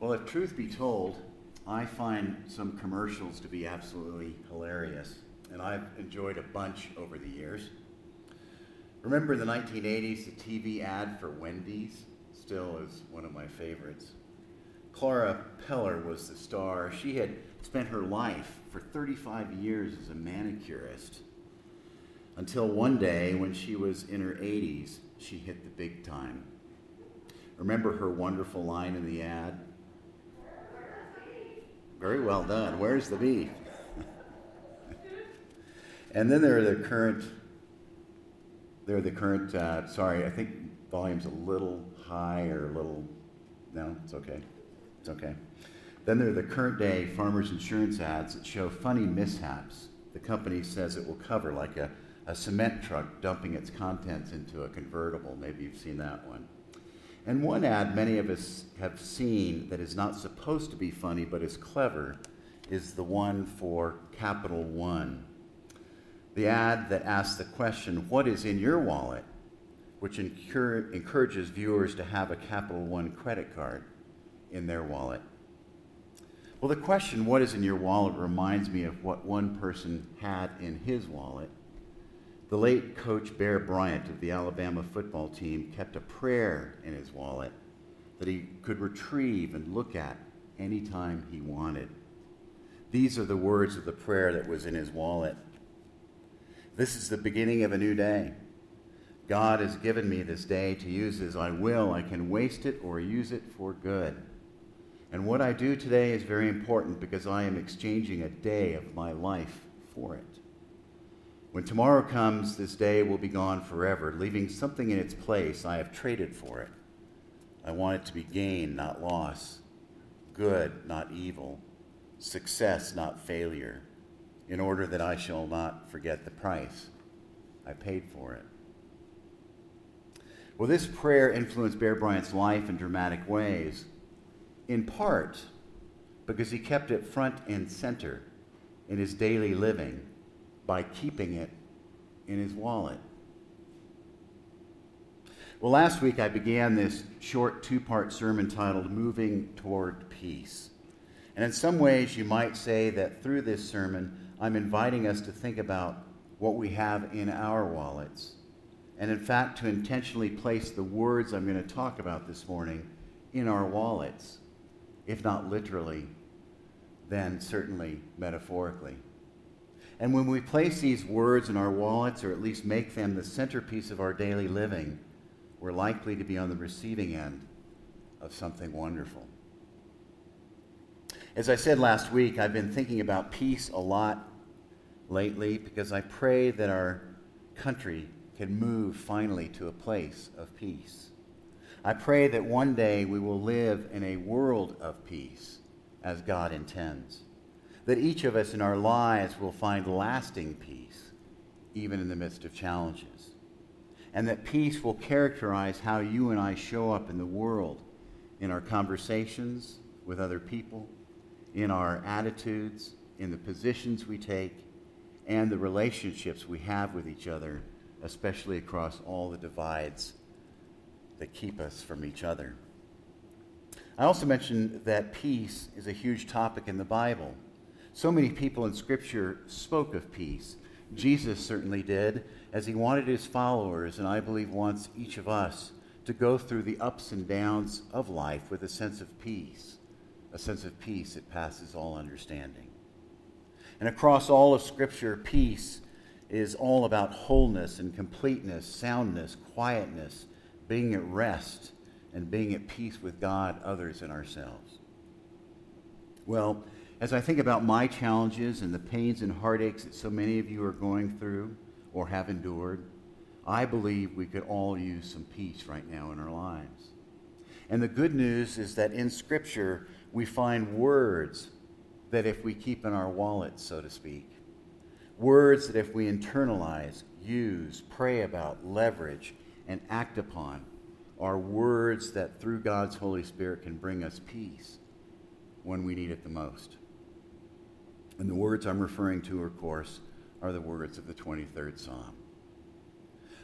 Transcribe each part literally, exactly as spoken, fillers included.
Well, if truth be told, I find some commercials to be absolutely hilarious, and I've enjoyed a bunch over the years. Remember the nineteen eighties, the T V ad for Wendy's? Still is one of my favorites. Clara Peller was the star. She had spent her life for thirty-five years as a manicurist, until one day when she was in her eighties, she hit the big time. Remember her wonderful line in the ad? Very well done. Where's the beef? And then there are the current, there are the current, uh, sorry, I think volume's a little high or a little, no, it's okay. It's okay. Then there are the current day farmers insurance ads that show funny mishaps the company says it will cover, like a, a cement truck dumping its contents into a convertible. Maybe you've seen that one. And one ad many of us have seen that is not supposed to be funny but is clever is the one for Capital One. The ad that asks the question, "What is in your wallet?" which incur- encourages viewers to have a Capital One credit card in their wallet. Well, the question, "What is in your wallet?" reminds me of what one person had in his wallet. The late coach Bear Bryant of the Alabama football team kept a prayer in his wallet that he could retrieve and look at anytime he wanted. These are the words of the prayer that was in his wallet. "This is the beginning of a new day. God has given me this day to use as I will. I can waste it or use it for good. And what I do today is very important because I am exchanging a day of my life for it. When tomorrow comes, this day will be gone forever, leaving something in its place. I have traded for it. I want it to be gain, not loss, good, not evil, success, not failure, in order that I shall not forget the price I paid for it." Well, this prayer influenced Bear Bryant's life in dramatic ways, in part because he kept it front and center in his daily living, by keeping it in his wallet. Well, last week I began this short two-part sermon titled Moving Toward Peace. And in some ways you might say that through this sermon I'm inviting us to think about what we have in our wallets, and in fact to intentionally place the words I'm going to talk about this morning in our wallets, if not literally, then certainly metaphorically. And when we place these words in our wallets, or at least make them the centerpiece of our daily living, we're likely to be on the receiving end of something wonderful. As I said last week, I've been thinking about peace a lot lately because I pray that our country can move finally to a place of peace. I pray that one day we will live in a world of peace as God intends, that each of us in our lives will find lasting peace, even in the midst of challenges, and that peace will characterize how you and I show up in the world, in our conversations with other people, in our attitudes, in the positions we take, and the relationships we have with each other, especially across all the divides that keep us from each other. I also mentioned that peace is a huge topic in the Bible. So many people in Scripture spoke of peace. Jesus certainly did, as he wanted his followers, and I believe wants each of us, to go through the ups and downs of life with a sense of peace, a sense of peace that passes all understanding. And across all of Scripture, peace is all about wholeness and completeness, soundness, quietness, being at rest, and being at peace with God, others, and ourselves. Well, as I think about my challenges and the pains and heartaches that so many of you are going through or have endured, I believe we could all use some peace right now in our lives. And the good news is that in Scripture, we find words that if we keep in our wallets, so to speak, words that if we internalize, use, pray about, leverage, and act upon, are words that through God's Holy Spirit can bring us peace when we need it the most. And the words I'm referring to, of course, are the words of the twenty-third Psalm.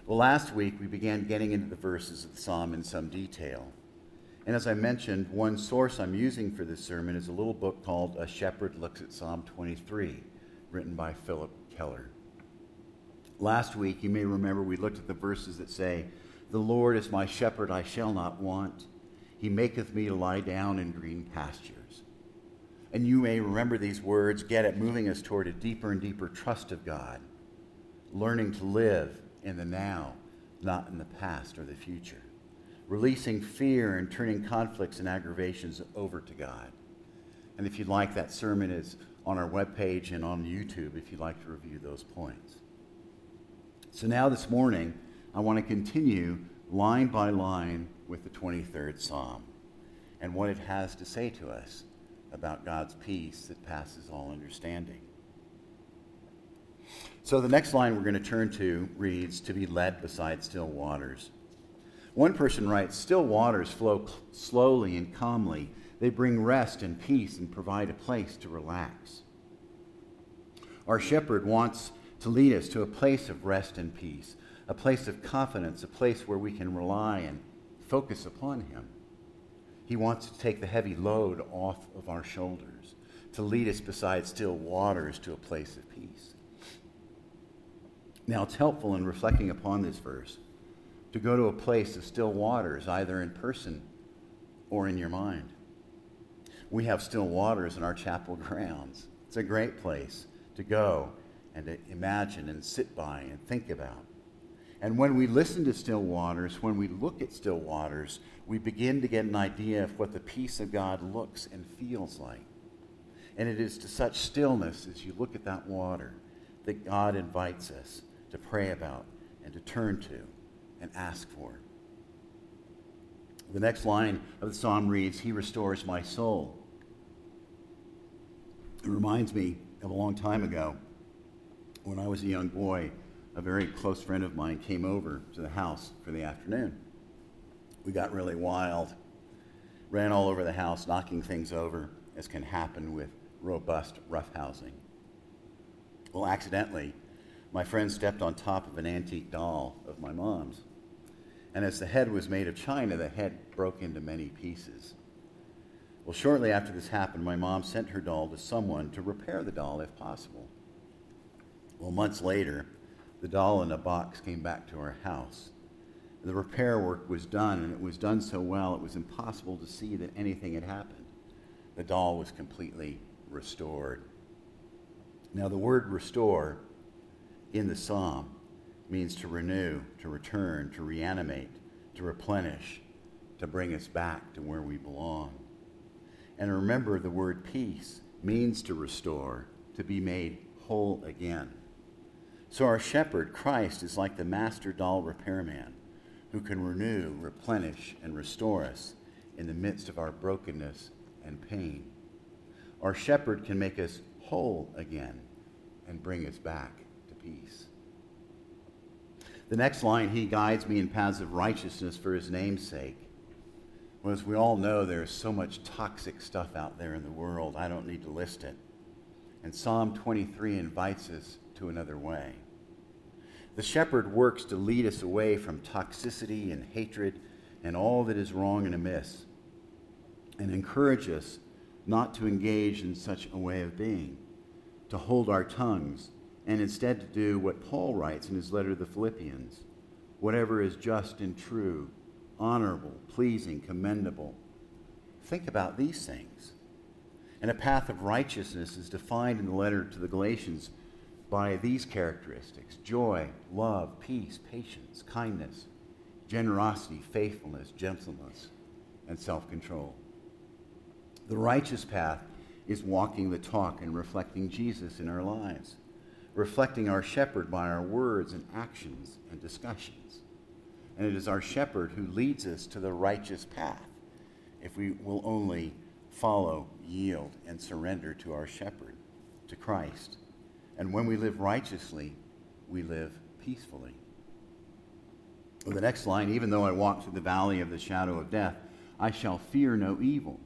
Well, last week we began getting into the verses of the Psalm in some detail. And as I mentioned, one source I'm using for this sermon is a little book called A Shepherd Looks at Psalm twenty-three, written by Philip Keller. Last week, you may remember, we looked at the verses that say, "The Lord is my shepherd, I shall not want. He maketh me to lie down in green pastures." And you may remember these words, get it, moving us toward a deeper and deeper trust of God, learning to live in the now, not in the past or the future. Releasing fear and turning conflicts and aggravations over to God. And if you'd like, that sermon is on our webpage and on YouTube if you'd like to review those points. So now this morning, I want to continue line by line with the twenty-third Psalm and what it has to say to us about God's peace that passes all understanding. So the next line we're going to turn to reads, "To be led beside still waters." One person writes, "Still waters flow slowly and calmly. They bring rest and peace and provide a place to relax." Our shepherd wants to lead us to a place of rest and peace, a place of confidence, a place where we can rely and focus upon him. He wants to take the heavy load off of our shoulders, to lead us beside still waters to a place of peace. Now, it's helpful in reflecting upon this verse to go to a place of still waters, either in person or in your mind. We have still waters in our chapel grounds. It's a great place to go and to imagine and sit by and think about. And when we listen to still waters, when we look at still waters, we begin to get an idea of what the peace of God looks and feels like. And it is to such stillness, as you look at that water, that God invites us to pray about and to turn to and ask for. The next line of the psalm reads, "He restores my soul." It reminds me of a long time ago, when I was a young boy, a very close friend of mine came over to the house for the afternoon. We got really wild, ran all over the house, knocking things over, as can happen with robust roughhousing. Well, accidentally, my friend stepped on top of an antique doll of my mom's. And as the head was made of china, the head broke into many pieces. Well, shortly after this happened, my mom sent her doll to someone to repair the doll if possible. Well, months later, the doll in a box came back to our house. The repair work was done, and it was done so well it was impossible to see that anything had happened. The doll was completely restored. Now, the word restore in the psalm means to renew, to return, to reanimate, to replenish, to bring us back to where we belong. And remember, the word peace means to restore, to be made whole again. So our shepherd, Christ, is like the master doll repairman who can renew, replenish, and restore us in the midst of our brokenness and pain. Our shepherd can make us whole again and bring us back to peace. The next line, "He guides me in paths of righteousness for his name's sake." Well, as we all know, there's so much toxic stuff out there in the world. I don't need to list it. And Psalm twenty-three invites us to another way. The shepherd works to lead us away from toxicity and hatred and all that is wrong and amiss, and encourage us not to engage in such a way of being, to hold our tongues, and instead to do what Paul writes in his letter to the Philippians, "Whatever is just and true, honorable, pleasing, commendable, think about these things." And a path of righteousness is defined in the letter to the Galatians by these characteristics: joy, love, peace, patience, kindness, generosity, faithfulness, gentleness, and self-control. The righteous path is walking the talk and reflecting Jesus in our lives, reflecting our shepherd by our words and actions and discussions. And it is our shepherd who leads us to the righteous path if we will only follow, yield, and surrender to our shepherd, to Christ. And when we live righteously, we live peacefully. Well, the next line, "Even though I walk through the valley of the shadow of death, I shall fear no evil."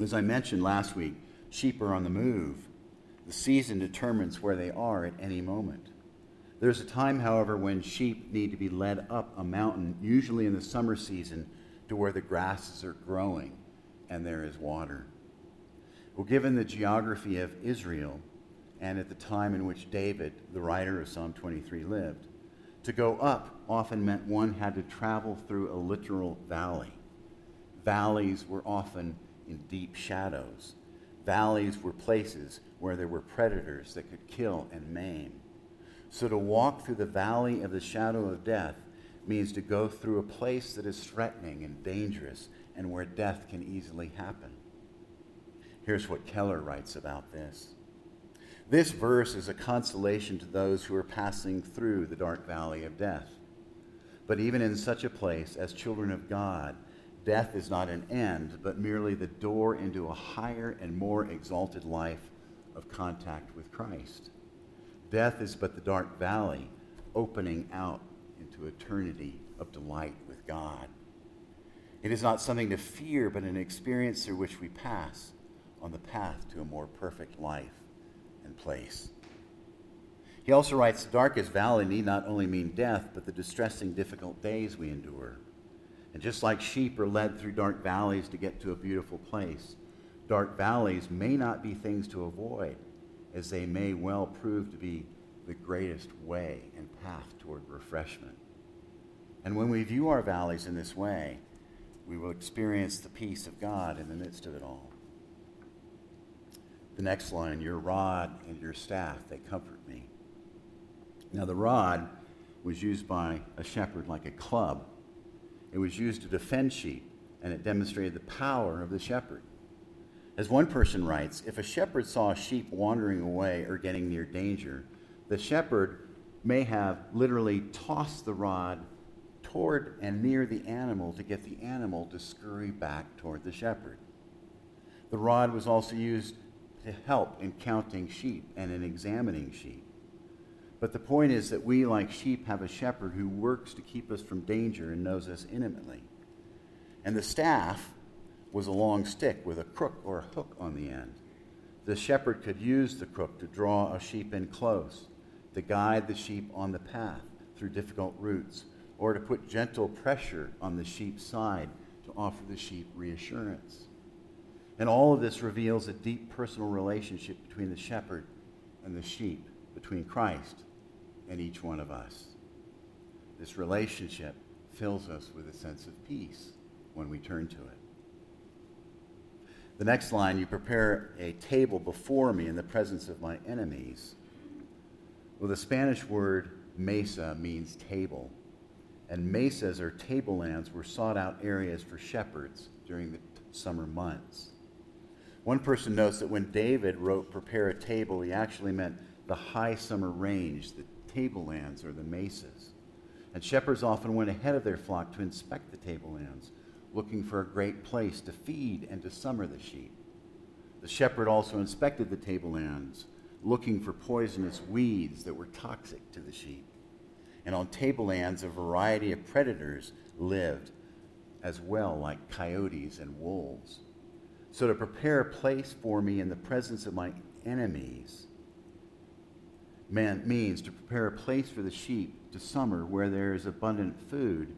As I mentioned last week, sheep are on the move. The season determines where they are at any moment. There's a time, however, when sheep need to be led up a mountain, usually in the summer season, to where the grasses are growing and there is water. Well, given the geography of Israel and at the time in which David, the writer of Psalm twenty-three, lived, to go up often meant one had to travel through a literal valley. Valleys were often in deep shadows. Valleys were places where there were predators that could kill and maim. So to walk through the valley of the shadow of death means to go through a place that is threatening and dangerous and where death can easily happen. Here's what Keller writes about this. This verse is a consolation to those who are passing through the dark valley of death. But even in such a place, as children of God, death is not an end, but merely the door into a higher and more exalted life of contact with Christ. Death is but the dark valley opening out into eternity of delight with God. It is not something to fear, but an experience through which we pass on the path to a more perfect life and place. He also writes, the darkest valley need not only mean death, but the distressing, difficult days we endure. And just like sheep are led through dark valleys to get to a beautiful place, dark valleys may not be things to avoid, as they may well prove to be the greatest way and path toward refreshment. And when we view our valleys in this way, we will experience the peace of God in the midst of it all. The next line, your rod and your staff, they comfort me. Now the rod was used by a shepherd like a club. It was used to defend sheep, and it demonstrated the power of the shepherd. As one person writes, if a shepherd saw a sheep wandering away or getting near danger, the shepherd may have literally tossed the rod toward and near the animal to get the animal to scurry back toward the shepherd. The rod was also used to help in counting sheep and in examining sheep. But the point is that we, like sheep, have a shepherd who works to keep us from danger and knows us intimately. And the staff was a long stick with a crook or a hook on the end. The shepherd could use the crook to draw a sheep in close, to guide the sheep on the path through difficult routes, or to put gentle pressure on the sheep's side to offer the sheep reassurance. And all of this reveals a deep personal relationship between the shepherd and the sheep, between Christ and each one of us. This relationship fills us with a sense of peace when we turn to it. The next line, you prepare a table before me in the presence of my enemies. Well, the Spanish word mesa means table, and mesas or tablelands were sought out areas for shepherds during the summer months. One person notes that when David wrote prepare a table, he actually meant the high summer range, the tablelands or the mesas. And shepherds often went ahead of their flock to inspect the tablelands, looking for a great place to feed and to summer the sheep. The shepherd also inspected the tablelands, looking for poisonous weeds that were toxic to the sheep. And on tablelands, a variety of predators lived as well, like coyotes and wolves. So to prepare a place for me in the presence of my enemies Man means to prepare a place for the sheep to summer where there is abundant food,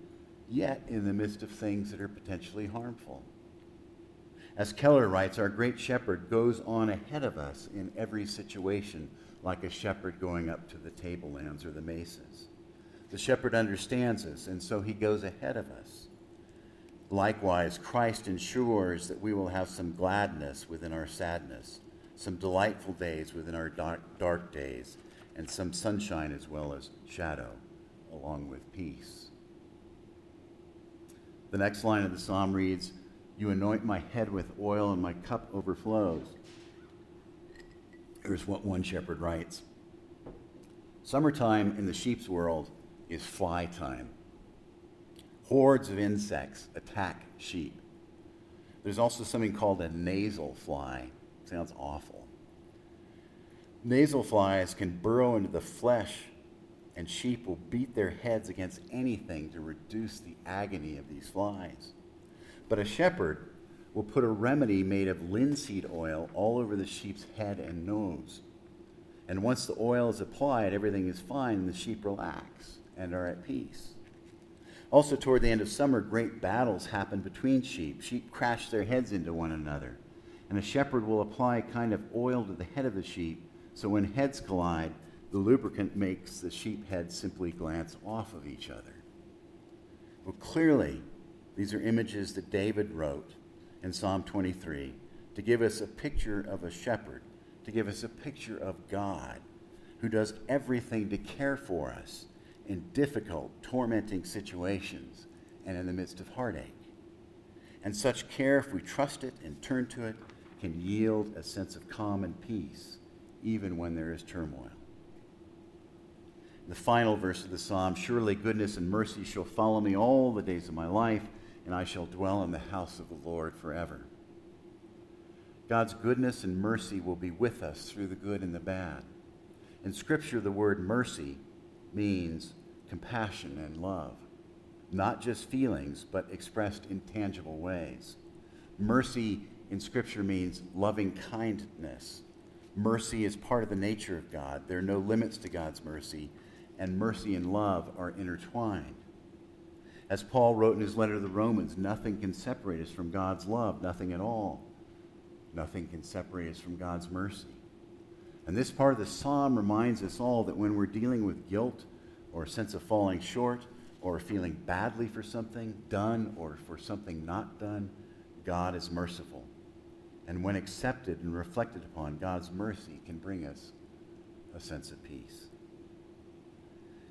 yet in the midst of things that are potentially harmful. As Keller writes, our great shepherd goes on ahead of us in every situation, like a shepherd going up to the tablelands or the mesas. The shepherd understands us, and so he goes ahead of us. Likewise, Christ ensures that we will have some gladness within our sadness, some delightful days within our dark, dark days, and some sunshine as well as shadow, along with peace. The next line of the psalm reads, you anoint my head with oil and my cup overflows. Here's what one shepherd writes. Summertime in the sheep's world is fly time. Hordes of insects attack sheep. There's also something called a nasal fly. Sounds awful. Nasal flies can burrow into the flesh, and sheep will beat their heads against anything to reduce the agony of these flies. But a shepherd will put a remedy made of linseed oil all over the sheep's head and nose. And once the oil is applied, everything is fine, and the sheep relax and are at peace. Also, toward the end of summer, great battles happen between sheep. Sheep crash their heads into one another, and the shepherd will apply a kind of oil to the head of the sheep, so when heads collide, the lubricant makes the sheep heads simply glance off of each other. Well, clearly, these are images that David wrote in Psalm twenty-three to give us a picture of a shepherd, to give us a picture of God, who does everything to care for us in difficult, tormenting situations and in the midst of heartache. And such care, if we trust it and turn to it, can yield a sense of calm and peace, even when there is turmoil. The final verse of the psalm, surely goodness and mercy shall follow me all the days of my life, and I shall dwell in the house of the Lord forever. God's goodness and mercy will be with us through the good and the bad. In Scripture, the word mercy means compassion and love, not just feelings, but expressed in tangible ways. Mercy in Scripture means loving kindness. Mercy is part of the nature of God. There are no limits to God's mercy, and mercy and love are intertwined. As Paul wrote in his letter to the Romans, nothing can separate us from God's love, nothing at all. Nothing can separate us from God's mercy. And this part of the psalm reminds us all that when we're dealing with guilt or a sense of falling short or feeling badly for something done or for something not done, God is merciful. And when accepted and reflected upon, God's mercy can bring us a sense of peace.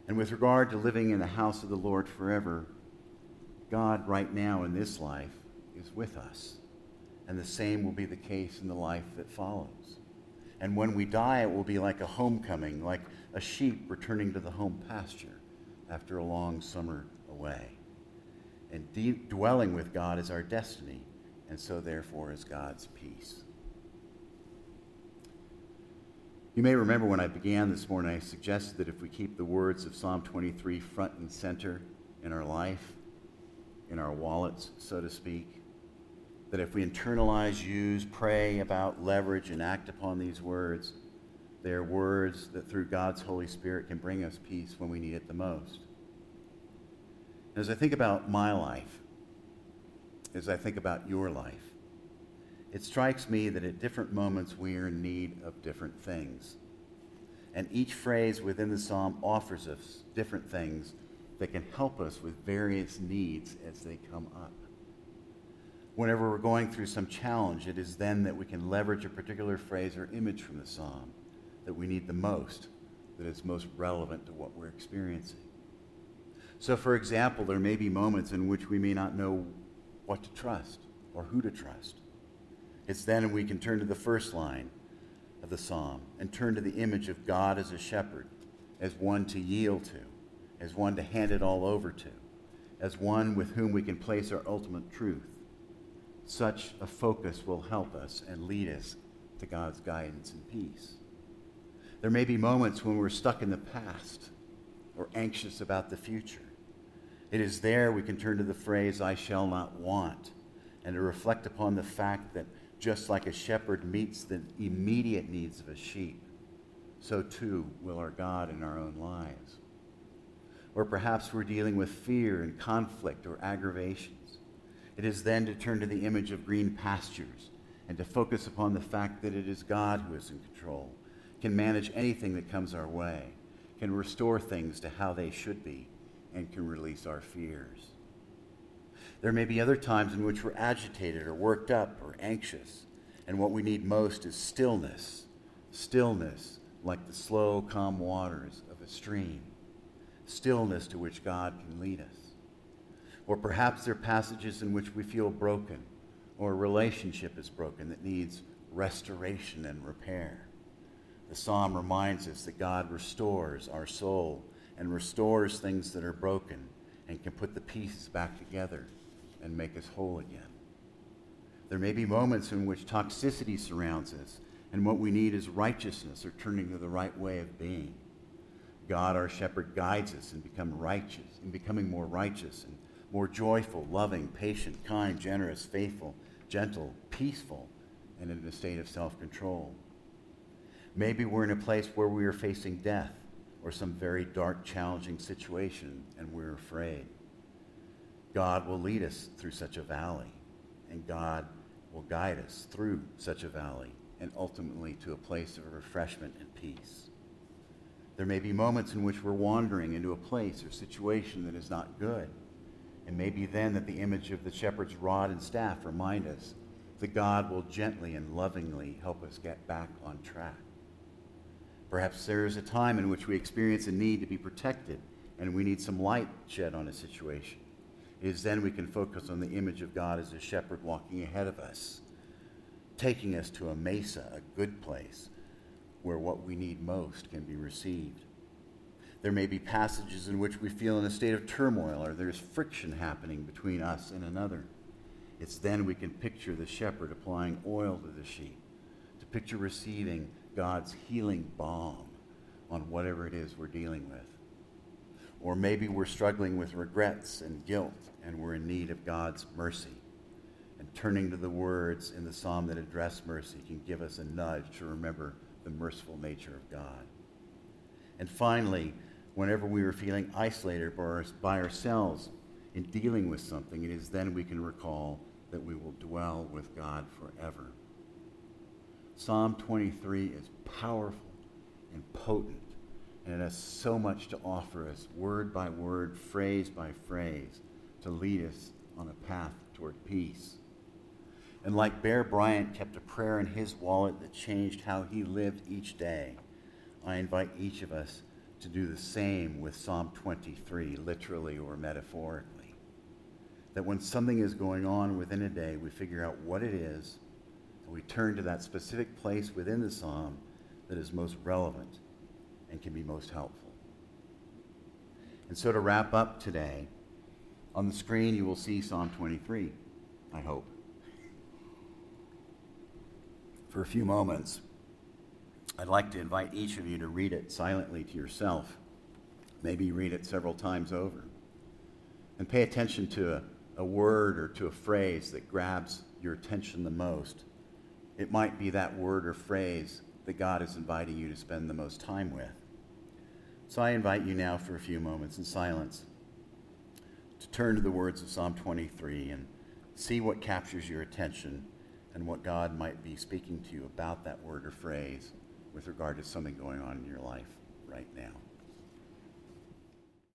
And with regard to living in the house of the Lord forever, God right now in this life is with us. And the same will be the case in the life that follows. And when we die, it will be like a homecoming, like a sheep returning to the home pasture after a long summer away. And de- dwelling with God is our destiny, and so therefore is God's peace. You may remember when I began this morning, I suggested that if we keep the words of Psalm twenty-three front and center in our life, in our wallets, so to speak, that if we internalize, use, pray about, leverage, and act upon these words, they are words that through God's Holy Spirit can bring us peace when we need it the most. As I think about my life, as I think about your life, it strikes me that at different moments we are in need of different things. And each phrase within the psalm offers us different things that can help us with various needs as they come up. Whenever we're going through some challenge, it is then that we can leverage a particular phrase or image from the psalm that we need the most, that is most relevant to what we're experiencing. So, for example, there may be moments in which we may not know what to trust or who to trust. It's then we can turn to the first line of the psalm and turn to the image of God as a shepherd, as one to yield to, as one to hand it all over to, as one with whom we can place our ultimate truth. Such a focus will help us and lead us to God's guidance and peace. There may be moments when we're stuck in the past or anxious about the future. It is there we can turn to the phrase, I shall not want, and to reflect upon the fact that just like a shepherd meets the immediate needs of a sheep, so too will our God in our own lives. Or perhaps we're dealing with fear and conflict or aggravation. It is then to turn to the image of green pastures and to focus upon the fact that it is God who is in control, can manage anything that comes our way, can restore things to how they should be, and can release our fears. There may be other times in which we're agitated or worked up or anxious, and what we need most is stillness, stillness like the slow, calm waters of a stream, stillness to which God can lead us. Or perhaps there are passages in which we feel broken, or a relationship is broken that needs restoration and repair. The psalm reminds us that God restores our soul and restores things that are broken and can put the pieces back together and make us whole again. There may be moments in which toxicity surrounds us, and what we need is righteousness or turning to the right way of being. God, our shepherd, guides us in become righteous, in becoming more righteous and more joyful, loving, patient, kind, generous, faithful, gentle, peaceful, and in a state of self-control. Maybe we're in a place where we are facing death or some very dark, challenging situation, and we're afraid. God will lead us through such a valley, and God will guide us through such a valley, and ultimately to a place of refreshment and peace. There may be moments in which we're wandering into a place or situation that is not good. And maybe then that the image of the shepherd's rod and staff remind us that God will gently and lovingly help us get back on track. Perhaps there is a time in which we experience a need to be protected, and we need some light shed on a situation. It is then we can focus on the image of God as a shepherd walking ahead of us, taking us to a mesa, a good place, where what we need most can be received. There may be passages in which we feel in a state of turmoil, or there's friction happening between us and another. It's then we can picture the shepherd applying oil to the sheep, to picture receiving God's healing balm on whatever it is we're dealing with. Or maybe we're struggling with regrets and guilt, and we're in need of God's mercy. And turning to the words in the psalm that address mercy can give us a nudge to remember the merciful nature of God. And finally, whenever we are feeling isolated by ourselves in dealing with something, it is then we can recall that we will dwell with God forever. Psalm twenty-three is powerful and potent, and it has so much to offer us, word by word, phrase by phrase, to lead us on a path toward peace. And like Bear Bryant kept a prayer in his wallet that changed how he lived each day, I invite each of us to do the same with Psalm twenty-three, literally or metaphorically. That when something is going on within a day, we figure out what it is, and we turn to that specific place within the psalm that is most relevant and can be most helpful. And so to wrap up today, on the screen you will see Psalm twenty-three, I hope, for a few moments. I'd like to invite each of you to read it silently to yourself. Maybe read it several times over. And pay attention to a, a word or to a phrase that grabs your attention the most. It might be that word or phrase that God is inviting you to spend the most time with. So I invite you now for a few moments in silence to turn to the words of Psalm twenty-three and see what captures your attention and what God might be speaking to you about that word or phrase with regard to something going on in your life right now.